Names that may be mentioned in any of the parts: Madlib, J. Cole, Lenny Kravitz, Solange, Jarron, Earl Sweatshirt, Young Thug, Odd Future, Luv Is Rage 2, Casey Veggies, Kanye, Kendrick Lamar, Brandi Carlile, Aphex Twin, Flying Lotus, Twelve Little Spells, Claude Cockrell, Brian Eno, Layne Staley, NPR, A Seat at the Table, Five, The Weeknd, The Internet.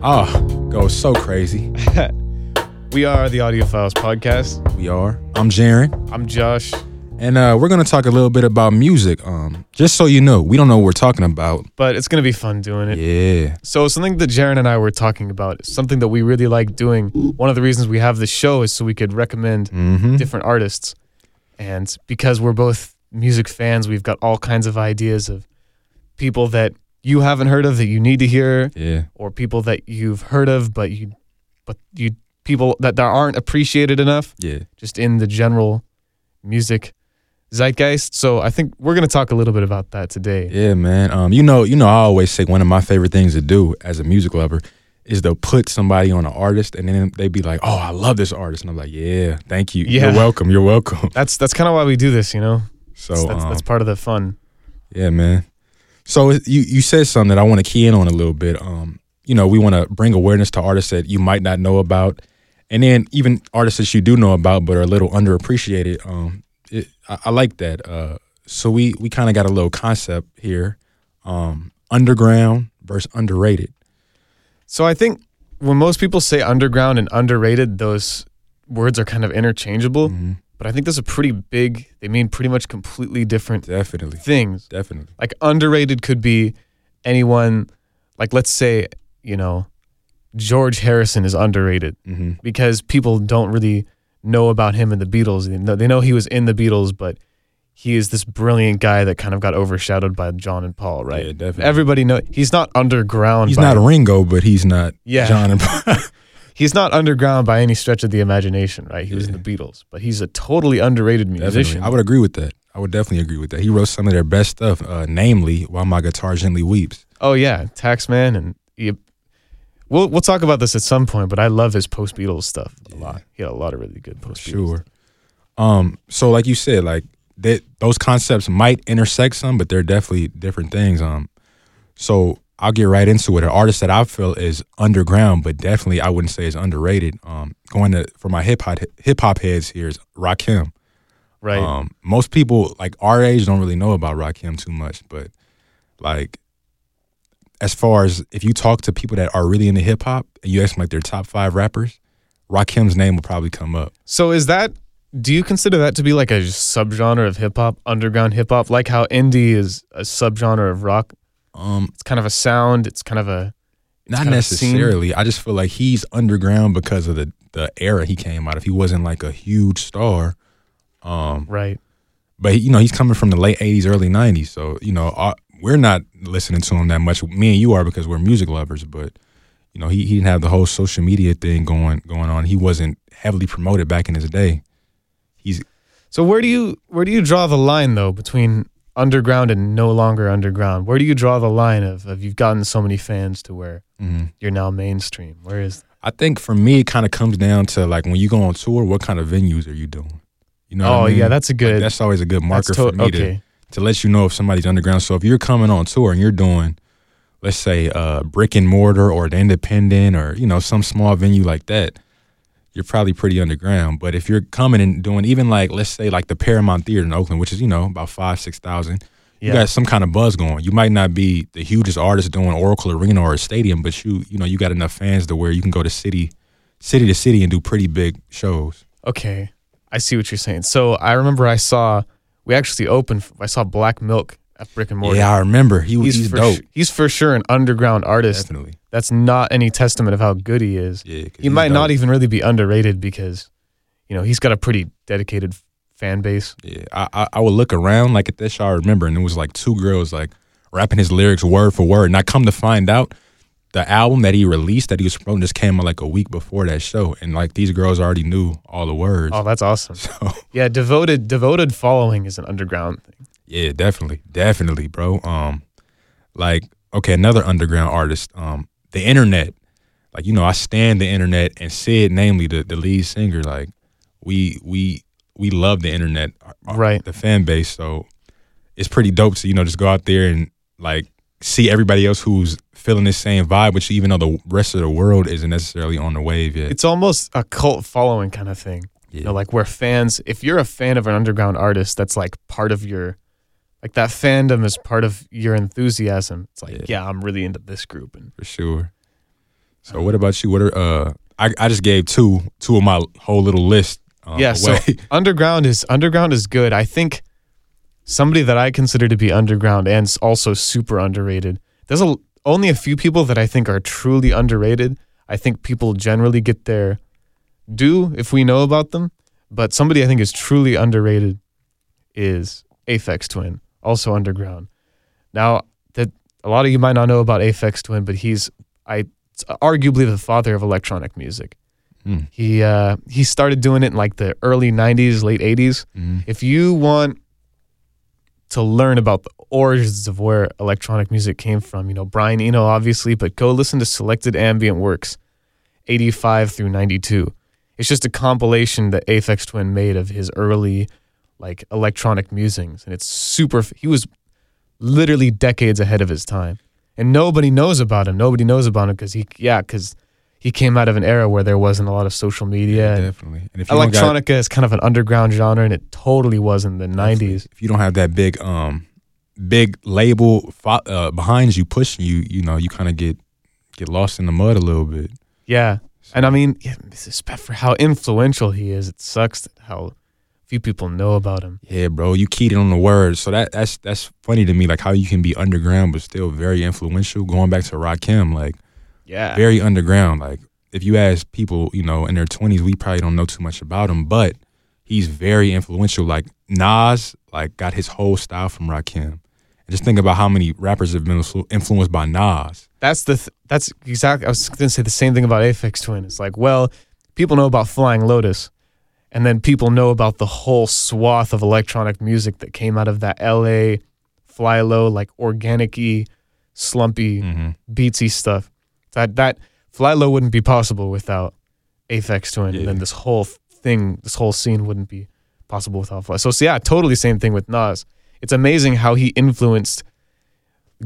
Oh, goes so crazy. We are the Audiophiles Podcast. We are. I'm Jaren. I'm Josh. And we're going to talk a little bit about music. Just so you know, we don't know what we're talking about. But it's going to be fun doing it. Yeah. So something that Jaren and I were talking about, something that we really like doing. One of the reasons we have the show is so we could recommend different artists. And because we're both music fans, we've got all kinds of ideas of people that you haven't heard of that you need to hear. Yeah. Or people that you've heard of, but people that aren't appreciated enough. Yeah. Just in the general music zeitgeist. So I think we're going to talk a little bit about that today. Yeah, man. You know, I always say one of my favorite things to do as a music lover is to put somebody on an artist, and then they be like, oh, I love this artist. And I'm like, yeah, thank you. Yeah. You're welcome. You're welcome. That's kind of why we do this, you know? So that's part of the fun. Yeah, man. So you said something that I want to key in on a little bit. You know, we want to bring awareness to artists that you might not know about, and then even artists that you do know about but are a little underappreciated. I like that. So we kind of got a little concept here, underground versus underrated. So I think when most people say underground and underrated, those words are kind of interchangeable. Mm-hmm. But I think those are pretty big. They mean pretty much completely different things. Definitely. Like underrated could be anyone, like let's say, you know, George Harrison is underrated because people don't really know about him and the Beatles. They know he was in the Beatles, but he is this brilliant guy that kind of got overshadowed by John and Paul, right? Yeah, definitely. Everybody knows. He's not underground. He's not Ringo, but he's not John and Paul. He's not underground by any stretch of the imagination, right? He was in the Beatles, but he's a totally underrated musician. Definitely. I would agree with that. I would definitely agree with that. He wrote some of their best stuff, namely While My Guitar Gently Weeps. Oh, yeah. Taxman and... We'll talk about this at some point, but I love his post-Beatles stuff a lot. He had a lot of really good post-Beatles stuff. So like you said, like those concepts might intersect some, but they're definitely different things. So I'll get right into it. An artist that I feel is underground, but definitely I wouldn't say is underrated. For my hip-hop heads here is Rakim. Right. Most people like our age don't really know about Rakim too much, but like... As far as if you talk to people that are really into hip hop and you ask them like their top 5 rappers, Rakim's name will probably come up. So do you consider that to be like a subgenre of hip hop, underground hip hop? Like how indie is a subgenre of rock? It's kind of a sound. It's kind of a... Not necessarily. I just feel like he's underground because of the era he came out of. He wasn't like a huge star. Right. But, you know, he's coming from the late 80s, early 90s. So, you know... We're not listening to him that much. Me and you are because we're music lovers, but you know, he didn't have the whole social media thing going on. He wasn't heavily promoted back in his day. So where do you draw the line though between underground and no longer underground? Where do you draw the line of you've gotten so many fans to where you're now mainstream? Where is that? I think for me it kind of comes down to like when you go on tour, what kind of venues are you doing? You know what I mean? Yeah, that's a good... Like, that's always a good marker for me to let you know if somebody's underground. So if you're coming on tour and you're doing, let's say, brick and mortar or the Independent or, you know, some small venue like that, you're probably pretty underground. But if you're coming and doing even like, let's say, like the Paramount Theater in Oakland, which is, you know, about 5,000-6,000, you got some kind of buzz going. You might not be the hugest artist doing Oracle Arena or a stadium, but you know, you got enough fans to where you can go to city to city and do pretty big shows. Okay. I see what you're saying. So I remember I saw Black Milk at Brick and Mortar. Yeah, I remember. He's dope. He's for sure an underground artist. Definitely. That's not any testament of how good he is. Yeah, he might not even really be underrated because, you know, he's got a pretty dedicated fan base. Yeah, I would look around like at this show I remember, and it was like 2 girls like rapping his lyrics word for word. And I come to find out the album that he released that he was promoting just came out like a week before that show, and like these girls already knew all the words. Oh, that's awesome. So, yeah, devoted following is an underground thing. Yeah, definitely, bro. Like okay, another underground artist, The Internet. Like, you know, I stand The Internet, and Sid, namely the lead singer. Like we love The Internet, right? The fan base. So it's pretty dope to, you know, just go out there and like see everybody else who's feeling the same vibe, which even though the rest of the world isn't necessarily on the wave yet. It's almost a cult following kind of thing. Yeah. You know, like where fans, if you're a fan of an underground artist, that's like part of your, like that fandom is part of your enthusiasm. It's like, yeah I'm really into this group. And for sure. So what about you? What are I just gave two of my whole little list. So underground is good. I think somebody that I consider to be underground and also super underrated. There's only a few people that I think are truly underrated. I think people generally get their due if we know about them, but somebody I think is truly underrated is Aphex Twin, also underground. Now, that a lot of you might not know about Aphex Twin, but he's arguably the father of electronic music. Mm. He started doing it in like the early 90s, late 80s. Mm. If you want to learn about the origins of where electronic music came from, Brian Eno obviously, but go listen to Selected Ambient Works, 85 through 92. It's just a compilation that Aphex Twin made of his early like electronic musings, and it's he was literally decades ahead of his time. And nobody knows about him. Nobody knows about him because he came out of an era where there wasn't a lot of social media. Yeah, definitely. And if electronica is kind of an underground genre, and it totally was in the 90s. If you don't have that big label behind you pushing you, you kind of get lost in the mud a little bit. Yeah, so. And for how influential he is, it sucks that how few people know about him. Yeah, bro, you keyed in on the words. So that's funny to me, like how you can be underground but still very influential. Going back to Rakim, very underground. Like if you ask people, in their 20s, we probably don't know too much about him, but he's very influential. Like Nas, got his whole style from Rakim. And just think about how many rappers have been influenced by Nas. That's exactly. I was gonna say the same thing about Aphex Twin. It's people know about Flying Lotus. And then people know about the whole swath of electronic music that came out of that LA fly low, organic-y, slumpy, beatsy stuff. That fly low wouldn't be possible without Aphex Twin. Yeah. And then this whole scene wouldn't be possible without fly. So totally same thing with Nas. It's amazing how he influenced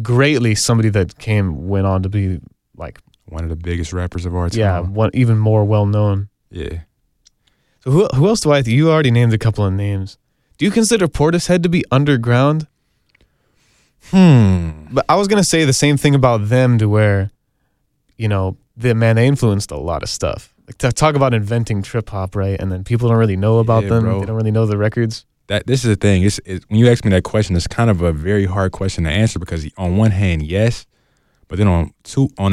greatly somebody that went on to be one of the biggest rappers of our time. Yeah, even more well-known. Yeah. So who else do I think? You already named a couple of names. Do you consider Portishead to be underground? But I was going to say the same thing about them to where, they influenced a lot of stuff. Talk about inventing trip-hop, right? And then people don't really know about them. Bro. They don't really know the records. This is the thing. When you ask me that question, it's kind of a very hard question to answer because on one hand, yes. But then on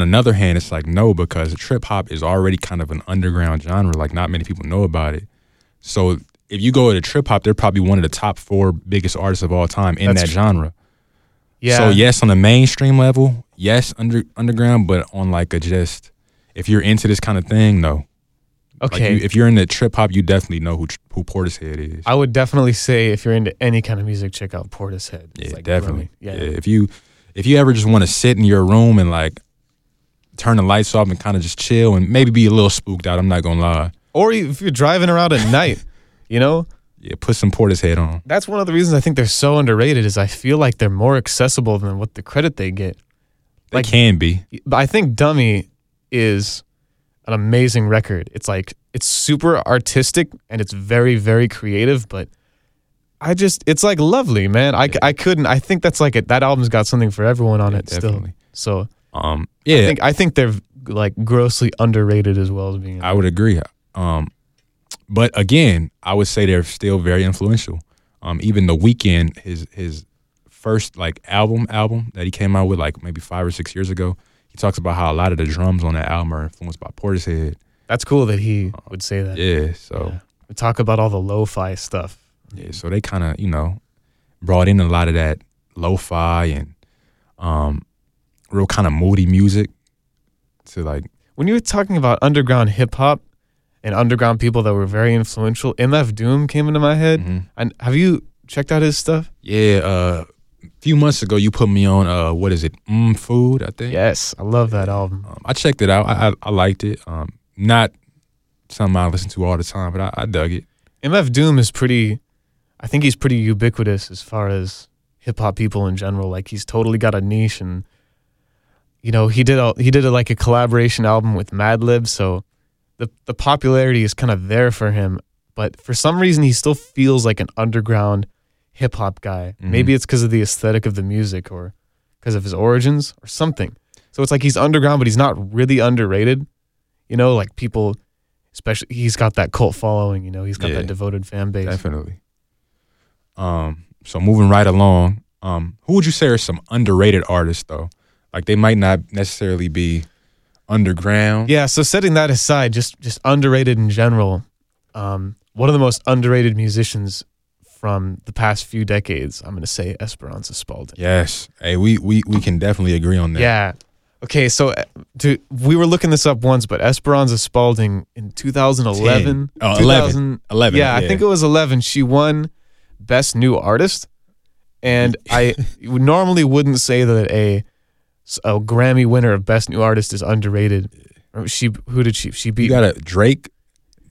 another hand, it's no, because trip hop is already kind of an underground genre. Not many people know about it. So if you go to trip hop, they're probably one of the top 4 biggest artists of all time in that genre. Yeah. So yes, on the mainstream level, yes, underground, but on if you're into this kind of thing, no. Okay. If you're into trip hop, you definitely know who Portishead is. I would definitely say if you're into any kind of music, check out Portishead. It's definitely. Yeah. If you ever just want to sit in your room and turn the lights off and kind of just chill and maybe be a little spooked out, I'm not going to lie. Or if you're driving around at night, Yeah, put some Portishead on. That's one of the reasons I think they're so underrated is I feel like they're more accessible than what the credit they get. They can be. But I think Dummy is an amazing record. It's it's super artistic and it's very, very creative, but... it's lovely, man. I think that's that album's got something for everyone on it definitely. Still. So, I think they're grossly underrated as well as being underrated. I would agree. But again, I would say they're still very influential. Even The Weeknd, his first album that he came out with maybe 5 or 6 years ago, he talks about how a lot of the drums on that album are influenced by Portishead. That's cool that he would say that. Yeah, so. Yeah. We talk about all the lo-fi stuff. Yeah, so they kind of, brought in a lot of that lo-fi and real kind of moody music to When you were talking about underground hip-hop and underground people that were very influential, MF Doom came into my head. Mm-hmm. And have you checked out his stuff? Yeah, a few months ago you put me on, Mm Food, I think. Yes, I love that album. I checked it out. I liked it. Not something I listen to all the time, but I dug it. MF Doom is I think he's pretty ubiquitous as far as hip-hop people in general. He's totally got a niche, and, he did a collaboration album with Madlib, so the popularity is kind of there for him. But for some reason, he still feels like an underground hip-hop guy. Mm-hmm. Maybe it's because of the aesthetic of the music or because of his origins or something. So it's like he's underground, but he's not really underrated. You know, like people, especially, he's got that cult following, you know, he's got that devoted fan base. Definitely. So moving right along, who would you say are some underrated artists, though? Like, they might not necessarily be underground. Yeah, so setting that aside, just underrated in general, one of the most underrated musicians from the past few decades, I'm going to say Esperanza Spalding. Yes. Hey, we can definitely agree on that. Yeah. Okay, so we were looking this up once, but Esperanza Spalding in 2011. 11. I think it was 11. She won Best New Artist. And I normally wouldn't say that a Grammy winner of Best New Artist is underrated. Who did she beat? You got Drake,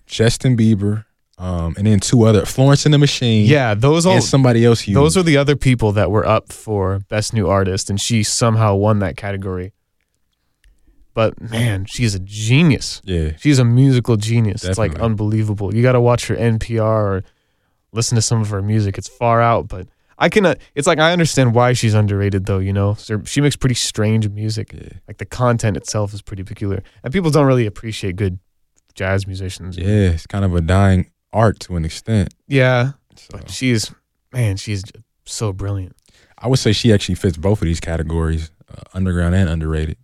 Justin Bieber, and then two other, Florence and the Machine. Yeah, those all. And somebody else huge. Those are the other people that were up for Best New Artist, and she somehow won that category. But man, she's a genius. Yeah. She's a musical genius. Definitely. It's like unbelievable. You got to watch her NPR or listen to some of her music. It's far out, but it's like I understand why she's underrated, though, you know? She makes pretty strange music. Yeah. Like the content itself is pretty peculiar. And people don't really appreciate good jazz musicians. Yeah, you know? It's kind of a dying art to an extent. Yeah. So. But she's so brilliant. I would say she actually fits both of these categories, underground and underrated.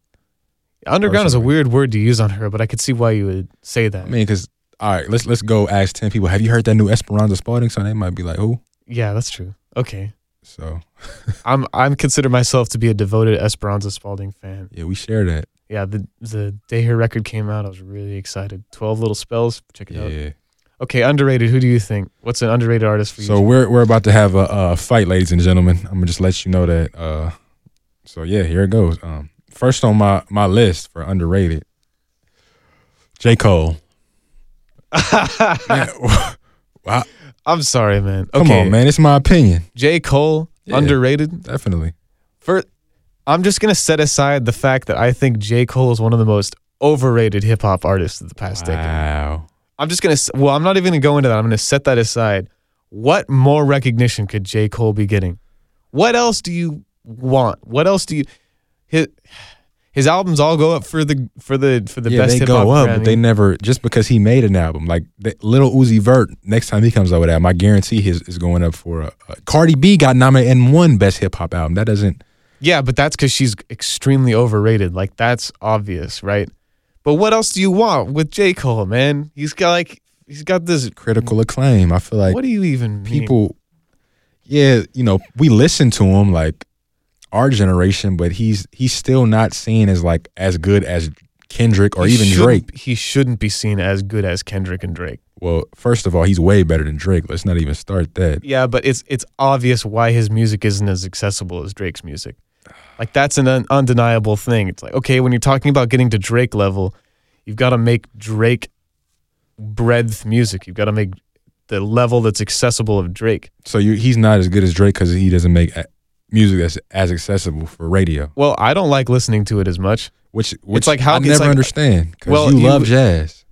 Underground is a weird word to use on her, but I could see why you would say that. I mean, because, all right, let's go ask 10 people, have you heard that new Esperanza Spalding song? They might be like, who? Yeah, that's true. Okay. So. I'm consider myself to be a devoted Esperanza Spalding fan. Yeah, we share that. Yeah, the day her record came out, I was really excited. 12 Little Spells, check it out. Yeah. Okay, underrated, who do you think? What's an underrated artist for you? So we're about to have a fight, ladies and gentlemen. I'm going to just let you know that. So yeah, here it goes. First on my list for underrated, J. Cole. Man, I'm sorry, man. Okay. Come on, man. It's my opinion. J. Cole, underrated? Definitely. I'm just going to set aside the fact that I think J. Cole is one of the most overrated hip-hop artists of the past decade. Wow. I'm not even going to go into that. I'm going to set that aside. What more recognition could J. Cole be getting? What else do you want? What else do you... His albums all go up for the best hip hop. Yeah, they go up, but they never, just because he made an album. Like Lil Uzi Vert, next time he comes out with an album, I guarantee his is going up for Cardi B got nominated and won Best Hip Hop Album. That doesn't. Yeah, but that's because she's extremely overrated. Like that's obvious, right? But what else do you want with J. Cole, man? He's got this critical acclaim. I feel like. What do you even mean? People? Yeah, you know, we listen to him like. Our generation, but he's still not seen as like as good as Kendrick or even Drake. He shouldn't be seen as good as Kendrick and Drake. Well, first of all, he's way better than Drake. Let's not even start that. Yeah, but it's obvious why his music isn't as accessible as Drake's music. Like that's an undeniable thing. It's like, okay, when you're talking about getting to Drake level, you've got to make Drake breadth music. You've got to make the level that's accessible of Drake. So he's not as good as Drake because he doesn't make music that's as accessible for radio. Well, I don't like listening to it as much. Which it's like how I never understand. Because well, you love jazz.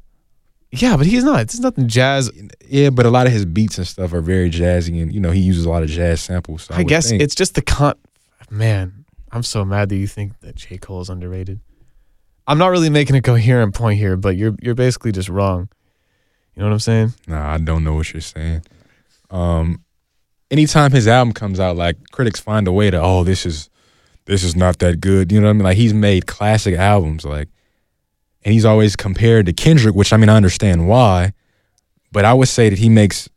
Yeah, but he's not. It's nothing jazz. Yeah, but a lot of his beats and stuff are very jazzy, and you know he uses a lot of jazz samples. So I guess it's just the Man, I'm so mad that you think that J. Cole is underrated. I'm not really making a coherent point here, but you're basically just wrong. You know what I'm saying? Nah, I don't know what you're saying. Anytime his album comes out, like critics find a way to, oh, this is not that good. You know what I mean? Like he's made classic albums, like, and he's always compared to Kendrick, which I mean I understand why, but I would say that he makes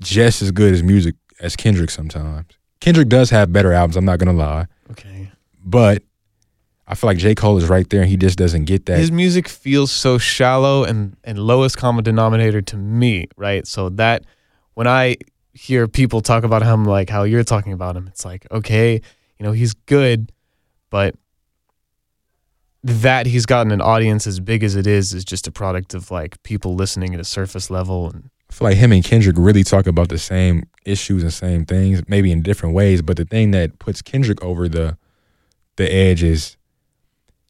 just as good as music as Kendrick sometimes. Kendrick does have better albums, I'm not gonna lie. Okay. But I feel like J. Cole is right there and he just doesn't get that. His music feels so shallow and lowest common denominator to me, right? So that when I hear people talk about him like how you're talking about him, it's like, okay, you know, he's good, but that he's gotten an audience as big as it is just a product of like people listening at a surface level. And I feel like him and Kendrick really talk about the same issues and same things, maybe in different ways, but the thing that puts Kendrick over the edge is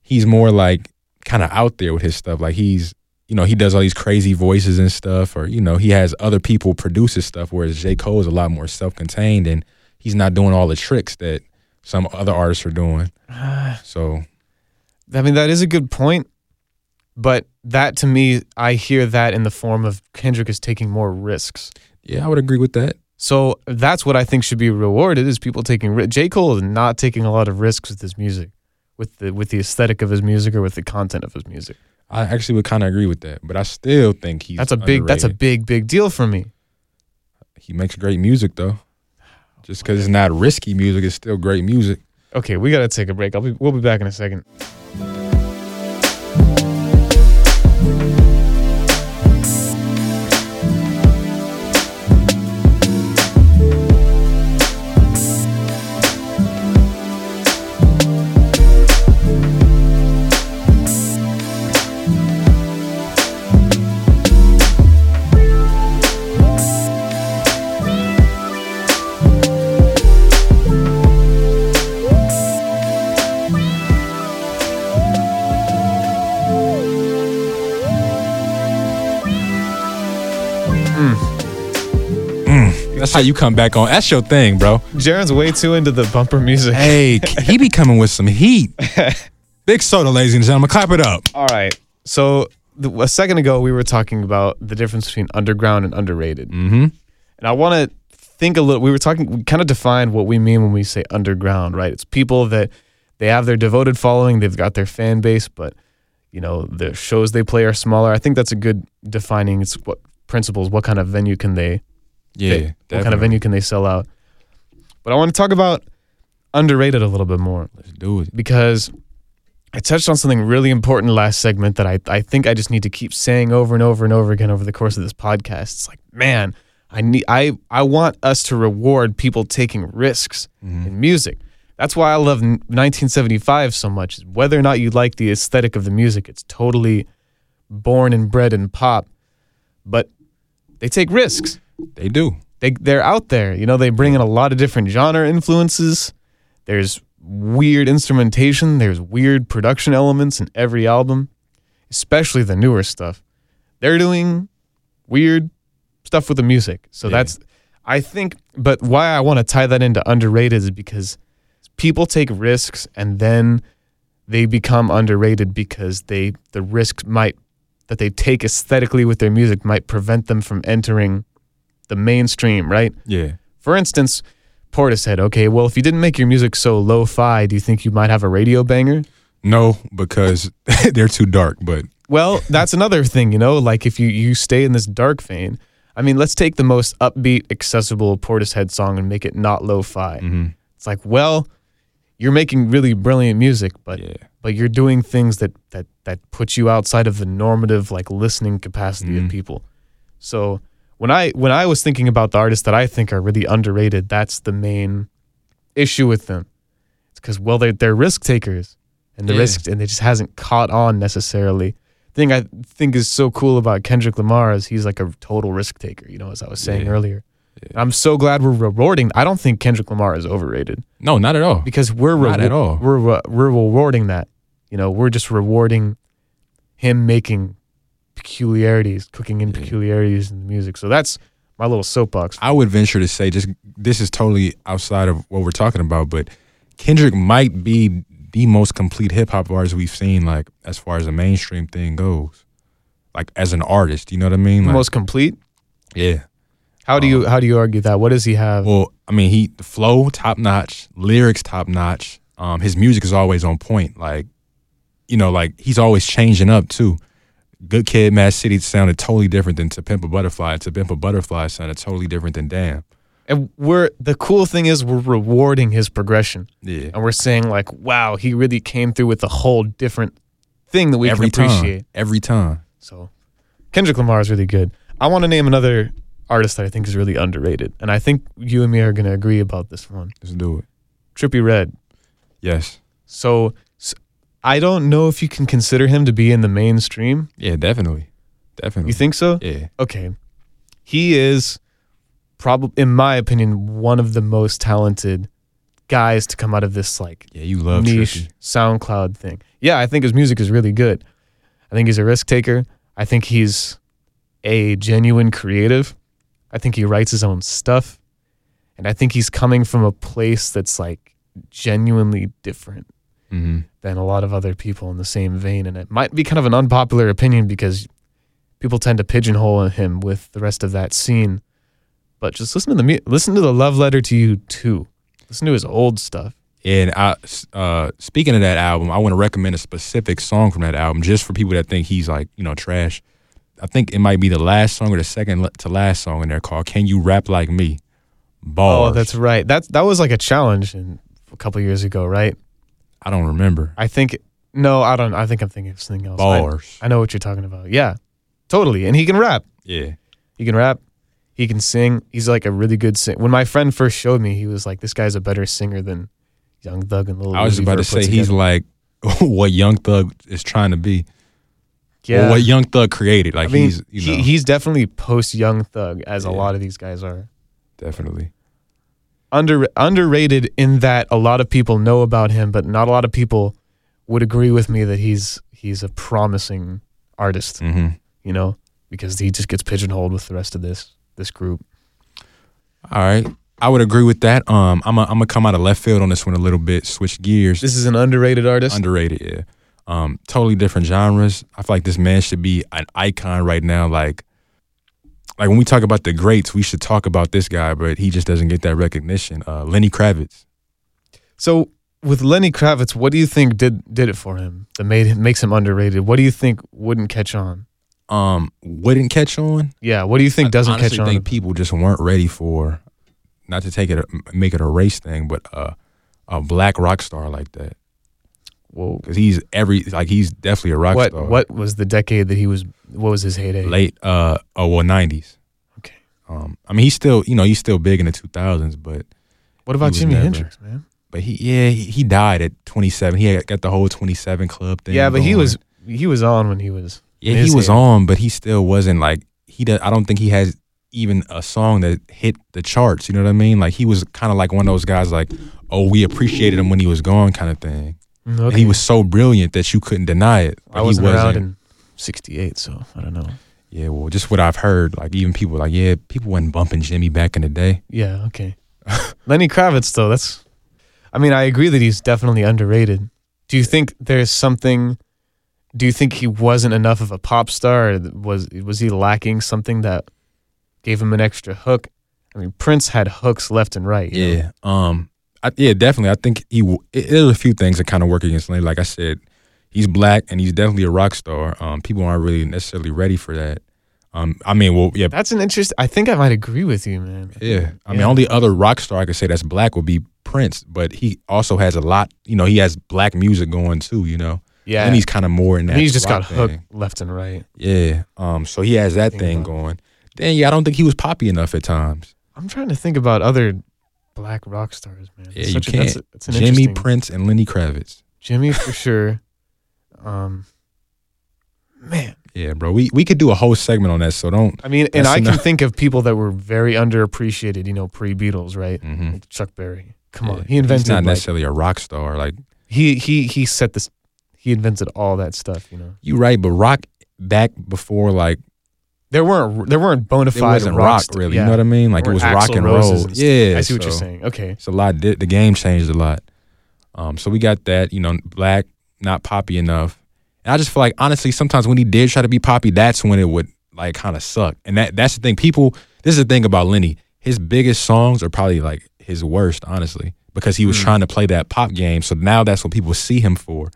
he's more like kind of out there with his stuff. Like he's, you know, he does all these crazy voices and stuff, or, you know, he has other people produce his stuff, whereas J. Cole is a lot more self-contained and he's not doing all the tricks that some other artists are doing. So, I mean, that is a good point. But that, to me, I hear that in the form of Kendrick is taking more risks. Yeah, I would agree with that. So that's what I think should be rewarded, is people taking risks. J. Cole is not taking a lot of risks with his music, with the aesthetic of his music or with the content of his music. I actually would kind of agree with that, but I still think he's underrated. That's a big deal for me. He makes great music, though. Just because it's not risky music, it's still great music. Okay, we got to take a break. We'll be back in a second. That's how you come back on. That's your thing, bro. Jaron's way too into the bumper music. Hey, he be coming with some heat. Big soda, ladies and gentlemen. Clap it up. All right. So a second ago, we were talking about the difference between underground and underrated. Mm-hmm. And I want to think a little. We kind of defined what we mean when we say underground, right? It's people that they have their devoted following. They've got their fan base, but, you know, the shows they play are smaller. I think that's a good defining. It's what principles, what kind of venue can they... Yeah, what kind of venue can they sell out? But I want to talk about underrated a little bit more. Let's do it. Because I touched on something really important last segment that I think I just need to keep saying over and over and over again over the course of this podcast. It's like, man, I want us to reward people taking risks in music. That's why I love 1975 so much. Whether or not you like the aesthetic of the music, it's totally born and bred in pop. But they take risks. They do. They're out there. You know, they bring in a lot of different genre influences. There's weird instrumentation. There's weird production elements in every album, especially the newer stuff. They're doing weird stuff with the music. So that's, I think, but why I want to tie that into underrated is because people take risks and then they become underrated because the risks that they take aesthetically with their music might prevent them from entering the mainstream, right? Yeah. For instance, Portishead. Okay, well, if you didn't make your music so lo-fi, do you think you might have a radio banger? No, because they're too dark, but... Well, that's another thing, you know? Like, if you stay in this dark vein... I mean, let's take the most upbeat, accessible Portishead song and make it not lo-fi. Mm-hmm. It's like, well, you're making really brilliant music, but you're doing things that put you outside of the normative, like, listening capacity of people. So... When I was thinking about the artists that I think are really underrated, that's the main issue with them. It's because, well, they're risk takers, and the risk, and it just hasn't caught on necessarily. The thing I think is so cool about Kendrick Lamar is he's like a total risk taker. You know, as I was saying earlier, I'm so glad we're rewarding. I don't think Kendrick Lamar is overrated. No, not at all. Because we're rewarding that. You know, we're just rewarding him making peculiarities, cooking in peculiarities in the music. So that's my little soapbox. I would venture to say, just this is totally outside of what we're talking about, but Kendrick might be the most complete hip hop artist we've seen, like as far as the mainstream thing goes, like as an artist. You know what I mean? Like, most complete. Yeah. How do you argue that? What does he have? Well, I mean, the flow top notch, lyrics top notch. His music is always on point. Like, you know, like he's always changing up too. Good Kid, Mad City sounded totally different than To Pimp a Butterfly. To Pimp a Butterfly sounded totally different than Damn. And the cool thing is we're rewarding his progression. Yeah. And we're saying like, wow, he really came through with a whole different thing that we can appreciate. Every time. So Kendrick Lamar is really good. I want to name another artist that I think is really underrated. And I think you and me are going to agree about this one. Let's do it. Trippie Redd. Yes. So... I don't know if you can consider him to be in the mainstream. Yeah, definitely. You think so? Yeah. Okay. He is probably, in my opinion, one of the most talented guys to come out of this like you love niche Trippie. SoundCloud thing. Yeah, I think his music is really good. I think he's a risk taker. I think he's a genuine creative. I think he writes his own stuff. And I think he's coming from a place that's like genuinely different. mm-hmm. than a lot of other people in the same vein. And it might be kind of an unpopular opinion because people tend to pigeonhole him with the rest of that scene. But just listen to the Love Letter to You too. Listen to his old stuff. And speaking of that album, I want to recommend a specific song from that album just for people that think he's like, you know, trash. I think it might be the last song or the second to last song in there called Can You Rap Like Me? Bars. Oh, that's right. That was like a challenge a couple years ago, right? I don't remember. I think I'm thinking of something else. Bars. I know what you're talking about. Yeah, totally. And he can rap. Yeah. He can rap. He can sing. He's like a really good singer. When my friend first showed me, he was like, this guy's a better singer than Young Thug and Lil Uzi Vert. I was about to say he's like what Young Thug is trying to be. Yeah. Or what Young Thug created. Like, I mean, he's definitely post Young Thug, as a lot of these guys are. Definitely. Underrated in that a lot of people know about him, but not a lot of people would agree with me that he's a promising artist. Mm-hmm. You know, because he just gets pigeonholed with the rest of this group. All right. I would agree with that. I'm gonna come out of left field on this one a little bit, switch gears. This is an underrated artist? Underrated, yeah. Totally different genres. I feel like this man should be an icon right now. Like when we talk about the greats, we should talk about this guy, but he just doesn't get that recognition. Lenny Kravitz. So with Lenny Kravitz, what do you think did it for him that makes him underrated? What do you think wouldn't catch on? Wouldn't catch on? Yeah, what do you think doesn't catch on? I think people just weren't ready for, not to make it a race thing, but a black rock star like that. Whoa. Because he's definitely a rock star. What was the decade that what was his heyday? Late, 90s. Okay. I mean, he's still big in the 2000s, but. What about Jimi Hendrix, man? But he died at 27. He got the whole 27 club thing. Yeah, but going. he was on when he was. Yeah, he was on, but he still wasn't like I don't think he has even a song that hit the charts. You know what I mean? Like he was kind of like one of those guys, like, oh, we appreciated him when he was gone, kind of thing. Okay. And he was so brilliant that you couldn't deny it. Like, I wasn't around in '68, so I don't know. Yeah, well, just what I've heard, like even people like, yeah, people wasn't bumping Jimmy back in the day. Yeah, okay. Lenny Kravitz, though, I agree that he's definitely underrated. Do you think there's something? Do you think he wasn't enough of a pop star? Or was he lacking something that gave him an extra hook? I mean, Prince had hooks left and right. You know? Yeah, definitely. I think there's a few things that kind of work against Lenny. Like I said, he's black and he's definitely a rock star. People aren't really necessarily ready for that. Yeah. That's an interesting. I think I might agree with you, man. Yeah. I mean, only other rock star I could say that's black would be Prince, but he also has a lot, you know, he has black music going too, you know. Yeah. And he's kind of more in that. He's just got hooked left and right. Yeah. So he has that thing going. Then, yeah, I don't think he was poppy enough at times. I'm trying to think about other black rock stars, man. Yeah, you can't. That's an Jimmy, Prince, and Lenny Kravitz. Jimmy for sure. Man. Yeah, bro. We could do a whole segment on that, so don't. I mean, and I can think of people that were very underappreciated, you know, pre-Beatles, right? Mm-hmm. Like Chuck Berry. Come on. He invented. He's not necessarily a rock star. Like he set this. He invented all that stuff, you know. You right, but rock back before like there weren't bona fide rock really. Yeah. You know what I mean? Like it was rock and roll. Yeah, I see what you're saying. Okay, it's a lot. The game changed a lot. So we got that. You know, black not poppy enough. And I just feel like honestly, sometimes when he did try to be poppy, that's when it would like kind of suck. And that's the thing. People, this is the thing about Lenny. His biggest songs are probably like his worst, honestly, because he was trying to play that pop game. So now that's what people see him for.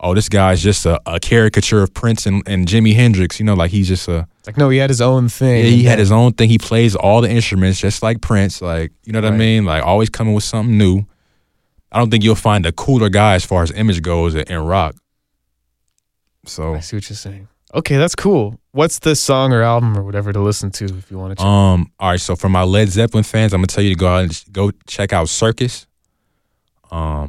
Oh, this guy's just a caricature of Prince and Jimi Hendrix. You know, like he's just a. It's like, no, he had his own thing. Yeah, he had his own thing. He plays all the instruments just like Prince. Like, you know what I mean? Like, always coming with something new. I don't think you'll find a cooler guy as far as image goes in rock. So. I see what you're saying. Okay, that's cool. What's the song or album or whatever to listen to if you want to check? All right, so for my Led Zeppelin fans, I'm going to tell you to go out and go check out Circus. For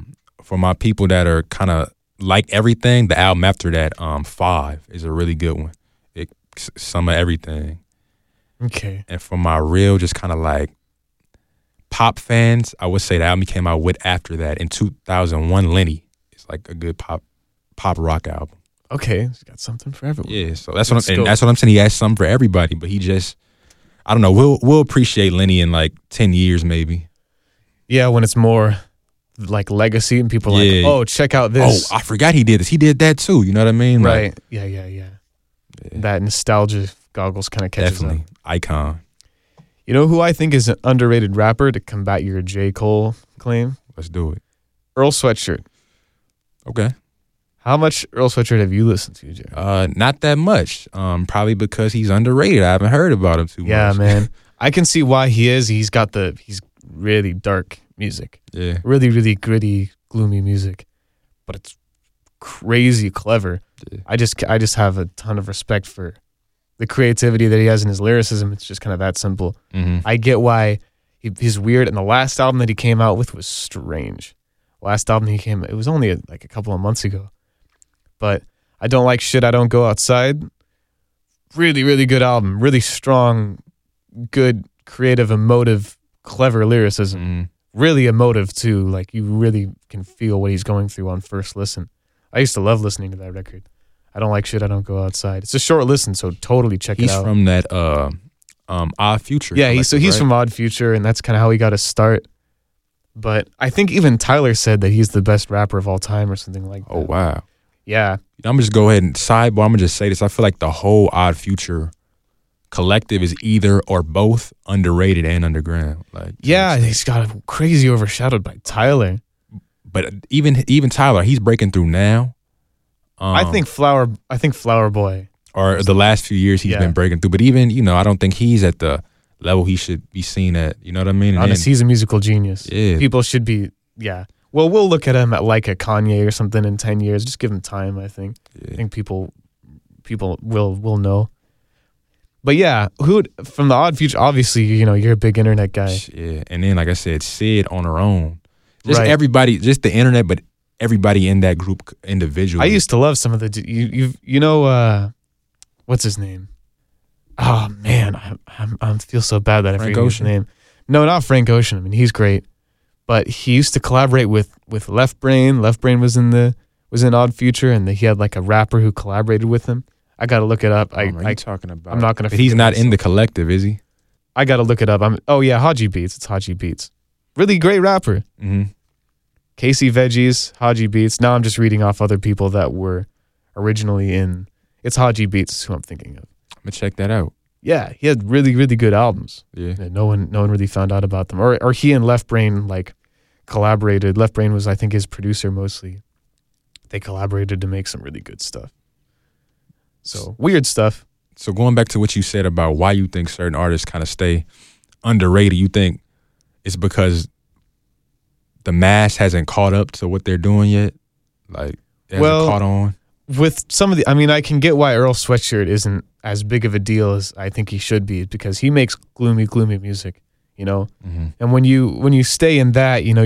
my people that are kind of. Like everything, the album after that, Five, is a really good one. It sums everything. Okay. And for my real, just kind of like pop fans, I would say the album he came out with after that in 2001, Lenny. It's like a good pop rock album. Okay, he's got something for everyone. Yeah, so that's what I'm saying. He has something for everybody, but he just, I don't know. We'll appreciate Lenny in like 10 years maybe. Yeah, when it's more. like legacy and people are like, oh, check out this. Oh, I forgot he did this. He did that too. You know what I mean? Right. Like, yeah. That nostalgia goggles kind of catches definitely up. Icon. You know who I think is an underrated rapper to combat your J. Cole claim? Let's do it. Earl Sweatshirt. Okay. How much Earl Sweatshirt have you listened to, Jay? Not that much. Probably because he's underrated. I haven't heard about him too much. Yeah, man. I can see why he is. He's really dark music. Yeah. Really, really gritty, gloomy music. But it's crazy clever. Yeah. I just have a ton of respect for the creativity that he has in his lyricism. It's just kind of that simple. Mm-hmm. I get why he's weird. And the last album that he came out with was strange. It was only like a couple of months ago. But I Don't Like Shit, I Don't Go Outside. Really, really good album. Really strong, good, creative, emotive, clever lyricism. Mm-hmm. Really emotive, too. Like, you really can feel what he's going through on first listen. I used to love listening to that record. I Don't Like Shit, I Don't Go Outside. It's a short listen, so totally check it out. He's from that Odd Future. Yeah, he's from Odd Future, and that's kind of how he got his start. But I think even Tyler said that he's the best rapper of all time or something like that. Oh, wow. Yeah. I'm going to just go ahead and sidebar. I'm going to just say this. I feel like the whole Odd Future collective is either or both underrated and underground. Like, yeah, he's got crazy overshadowed by Tyler. But even Tyler, he's breaking through now. I think Flower Boy. Or the last few years he's been breaking through. But even, you know, I don't think he's at the level he should be seen at. You know what I mean? Honestly, he's a musical genius. Yeah. People should be, yeah. Well, we'll look at him at like a Kanye or something in 10 years. Just give him time, I think. Yeah. I think people will know. But yeah, who from the Odd Future, obviously, you know, you're a big internet guy. Yeah, and then like I said, Sid on her own. Just everybody, just the internet, but everybody in that group individually. I used to love some of the, you know, what's his name? Oh, man, I feel so bad that I forget his name. No, not Frank Ocean. I mean, he's great. But he used to collaborate with Left Brain. Left Brain was in Odd Future, and he had like a rapper who collaborated with him. I gotta look it up. I'm not gonna. But he's not in the collective, is he? I gotta look it up. Hodgy Beats. It's Hodgy Beats. Really great rapper. Mm-hmm. Casey Veggies, Hodgy Beats. Now I'm just reading off other people that were originally in. It's Hodgy Beats is who I'm thinking of. I'm gonna check that out. Yeah, he had really, really good albums. Yeah, and no one really found out about them, or he and Left Brain like collaborated. Left Brain was, I think, his producer mostly. They collaborated to make some really good stuff. So weird stuff. So going back to what you said about why you think certain artists kind of stay underrated, you think it's because the mass hasn't caught up to what they're doing yet? Like, it hasn't caught on? With some of the, I mean, I can get why Earl Sweatshirt isn't as big of a deal as I think he should be, because he makes gloomy, gloomy music. You know, mm-hmm. And when you stay in that, you know,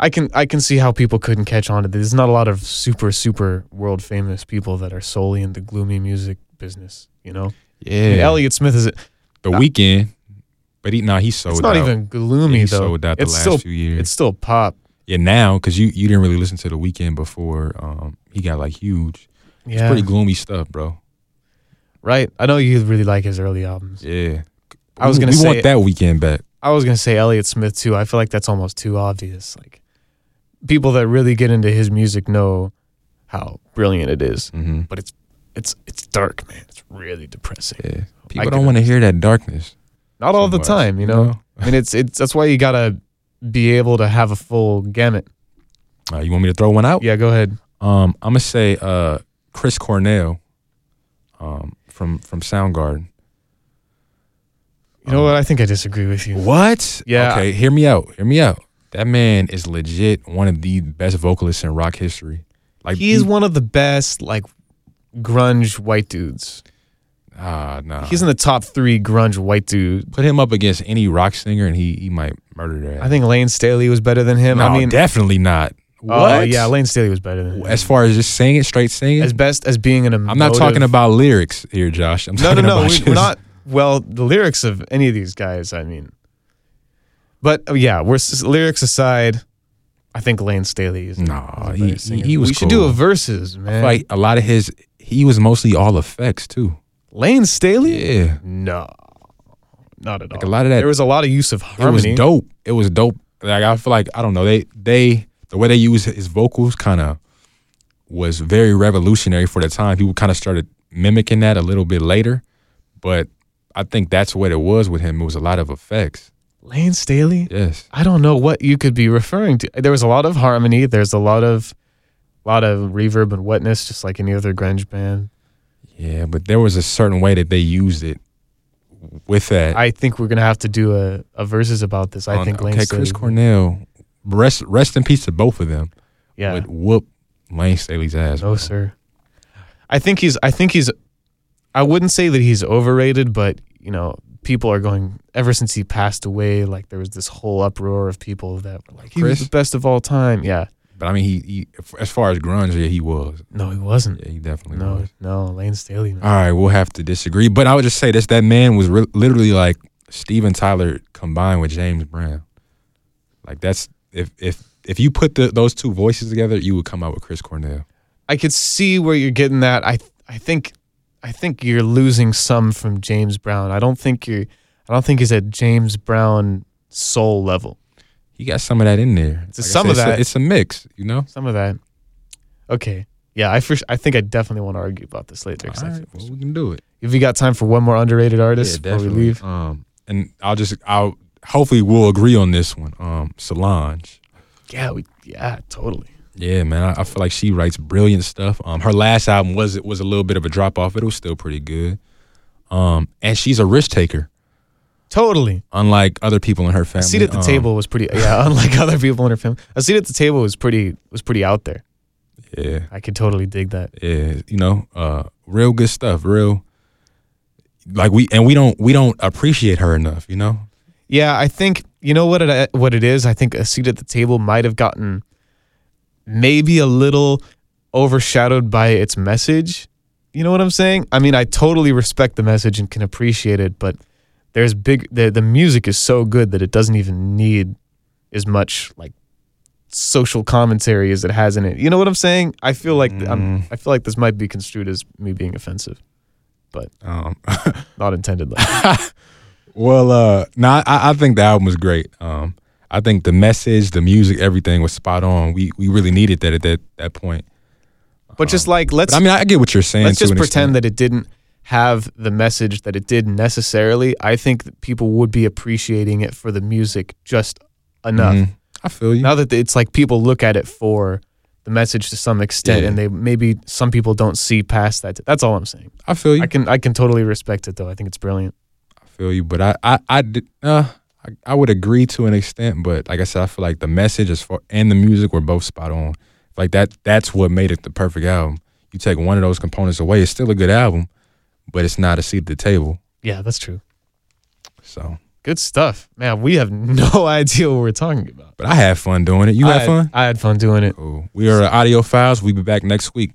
I can see how people couldn't catch on to this. There's not a lot of super, super world famous people that are solely in the gloomy music business. You know, yeah. I mean, Elliot Smith is The Weeknd, but he's sold. It's not out. Even gloomy though. Sold out it's the last still, few years. It's still pop. Yeah, now because you didn't really listen to The Weeknd before he got like huge. Yeah, it's pretty gloomy stuff, bro. Right, I know you really like his early albums. Yeah. We want that Weeknd back. I was gonna say Elliot Smith too. I feel like that's almost too obvious. Like, people that really get into his music know how brilliant it is. Mm-hmm. But it's dark, man. It's really depressing. Yeah. People don't want to hear that darkness. Not all the time, you know. No. I mean, it's that's why you gotta be able to have a full gamut. You want me to throw one out? Yeah, go ahead. I'm gonna say Chris Cornell, from Soundgarden. You know what? I think I disagree with you. What? Yeah. Okay, hear me out. That man is legit one of the best vocalists in rock history. Like, he's one of the best, like, grunge white dudes. Nah. He's in the top 3 grunge white dude. Put him up against any rock singer and he might murder that. I think Layne Staley was better than him. No, I mean, definitely not. What? Yeah, Layne Staley was better than him. As far as just singing, straight singing? As best as being an emotive... I'm not talking about lyrics here, Josh. We're not... Well, the lyrics of any of these guys, I mean. But, yeah, lyrics aside, I think Layne Staley is... No, he was We cool. should do a versus, man. Like, a lot of his... He was mostly all effects, too. Layne Staley? Yeah. No. Not at all. A lot of that... There was a lot of use of harmony. It was dope. Like, I feel like, I don't know, the way they used his vocals kind of was very revolutionary for the time. People kind of started mimicking that a little bit later, but I think that's what it was with him. It was a lot of effects. Layne Staley? Yes. I don't know what you could be referring to. There was a lot of harmony. There's a lot of reverb and wetness, just like any other grunge band. Yeah, but there was a certain way that they used it with that. I think we're going to have to do a verses about this. Layne Staley. Chris Cornell, rest in peace to both of them. Yeah. Would whoop Layne Staley's ass. No, sir. I think he's I wouldn't say that he's overrated, but, you know, people are going, ever since he passed away, like there was this whole uproar of people that were like, he was the best of all time. Yeah. But I mean, he as far as grunge, yeah, he was. No, he wasn't. Yeah, he definitely was. No, Layne Staley. Man. All right, we'll have to disagree. But I would just say this, that man was literally like Steven Tyler combined with James Brown. Like that's, if you put those two voices together, you would come out with Chris Cornell. I could see where you're getting that. I think you're losing some from James Brown. I don't think he's at James Brown soul level. You got some of that in there. It's a mix, you know? Some of that. Okay. Yeah, I think I definitely want to argue about this later. All right, well, we can do it. If you got time for one more underrated artist before we leave. And I'll hopefully we'll agree on this one. Solange. Yeah, totally. Yeah, man. I feel like she writes brilliant stuff. Her last album was a little bit of a drop off. It was still pretty good. And she's a risk taker. Totally. Unlike other people in her family. A Seat at the Table was pretty. Yeah, unlike other people in her family. A Seat at the Table was pretty out there. Yeah. I could totally dig that. Yeah, you know, real good stuff. Real. Like we don't appreciate her enough, you know. Yeah, I think you know what it is. I think A Seat at the Table might have gotten maybe a little overshadowed by its message. You know what I'm saying? I mean, I totally respect the message and can appreciate it, but there's the music is so good that it doesn't even need as much like social commentary as it has in it. You know what I'm saying? I feel like I feel like this might be construed as me being offensive, but not intended. Well, no, I think the album was great. I think the message, the music, everything was spot on. We really needed that at that point. But just like I get what you're saying. Let's just pretend that it didn't have the message that it did necessarily. I think that people would be appreciating it for the music just enough. Mm-hmm. I feel you. Now that it's like people look at it for the message to some extent, yeah, and they maybe some people don't see past that. That's all I'm saying. I feel you. I can totally respect it though. I think it's brilliant. I feel you, but I would agree to an extent, but like I said, I feel like the message and the music were both spot on. Like that's what made it the perfect album. You take one of those components away, it's still a good album. But it's not A Seat at the Table. Yeah, that's true. So. Good stuff. Man, we have no idea what we're talking about. But I had fun doing it. You had fun? I had fun doing it. Cool. We are Audiophiles. We'll be back next week.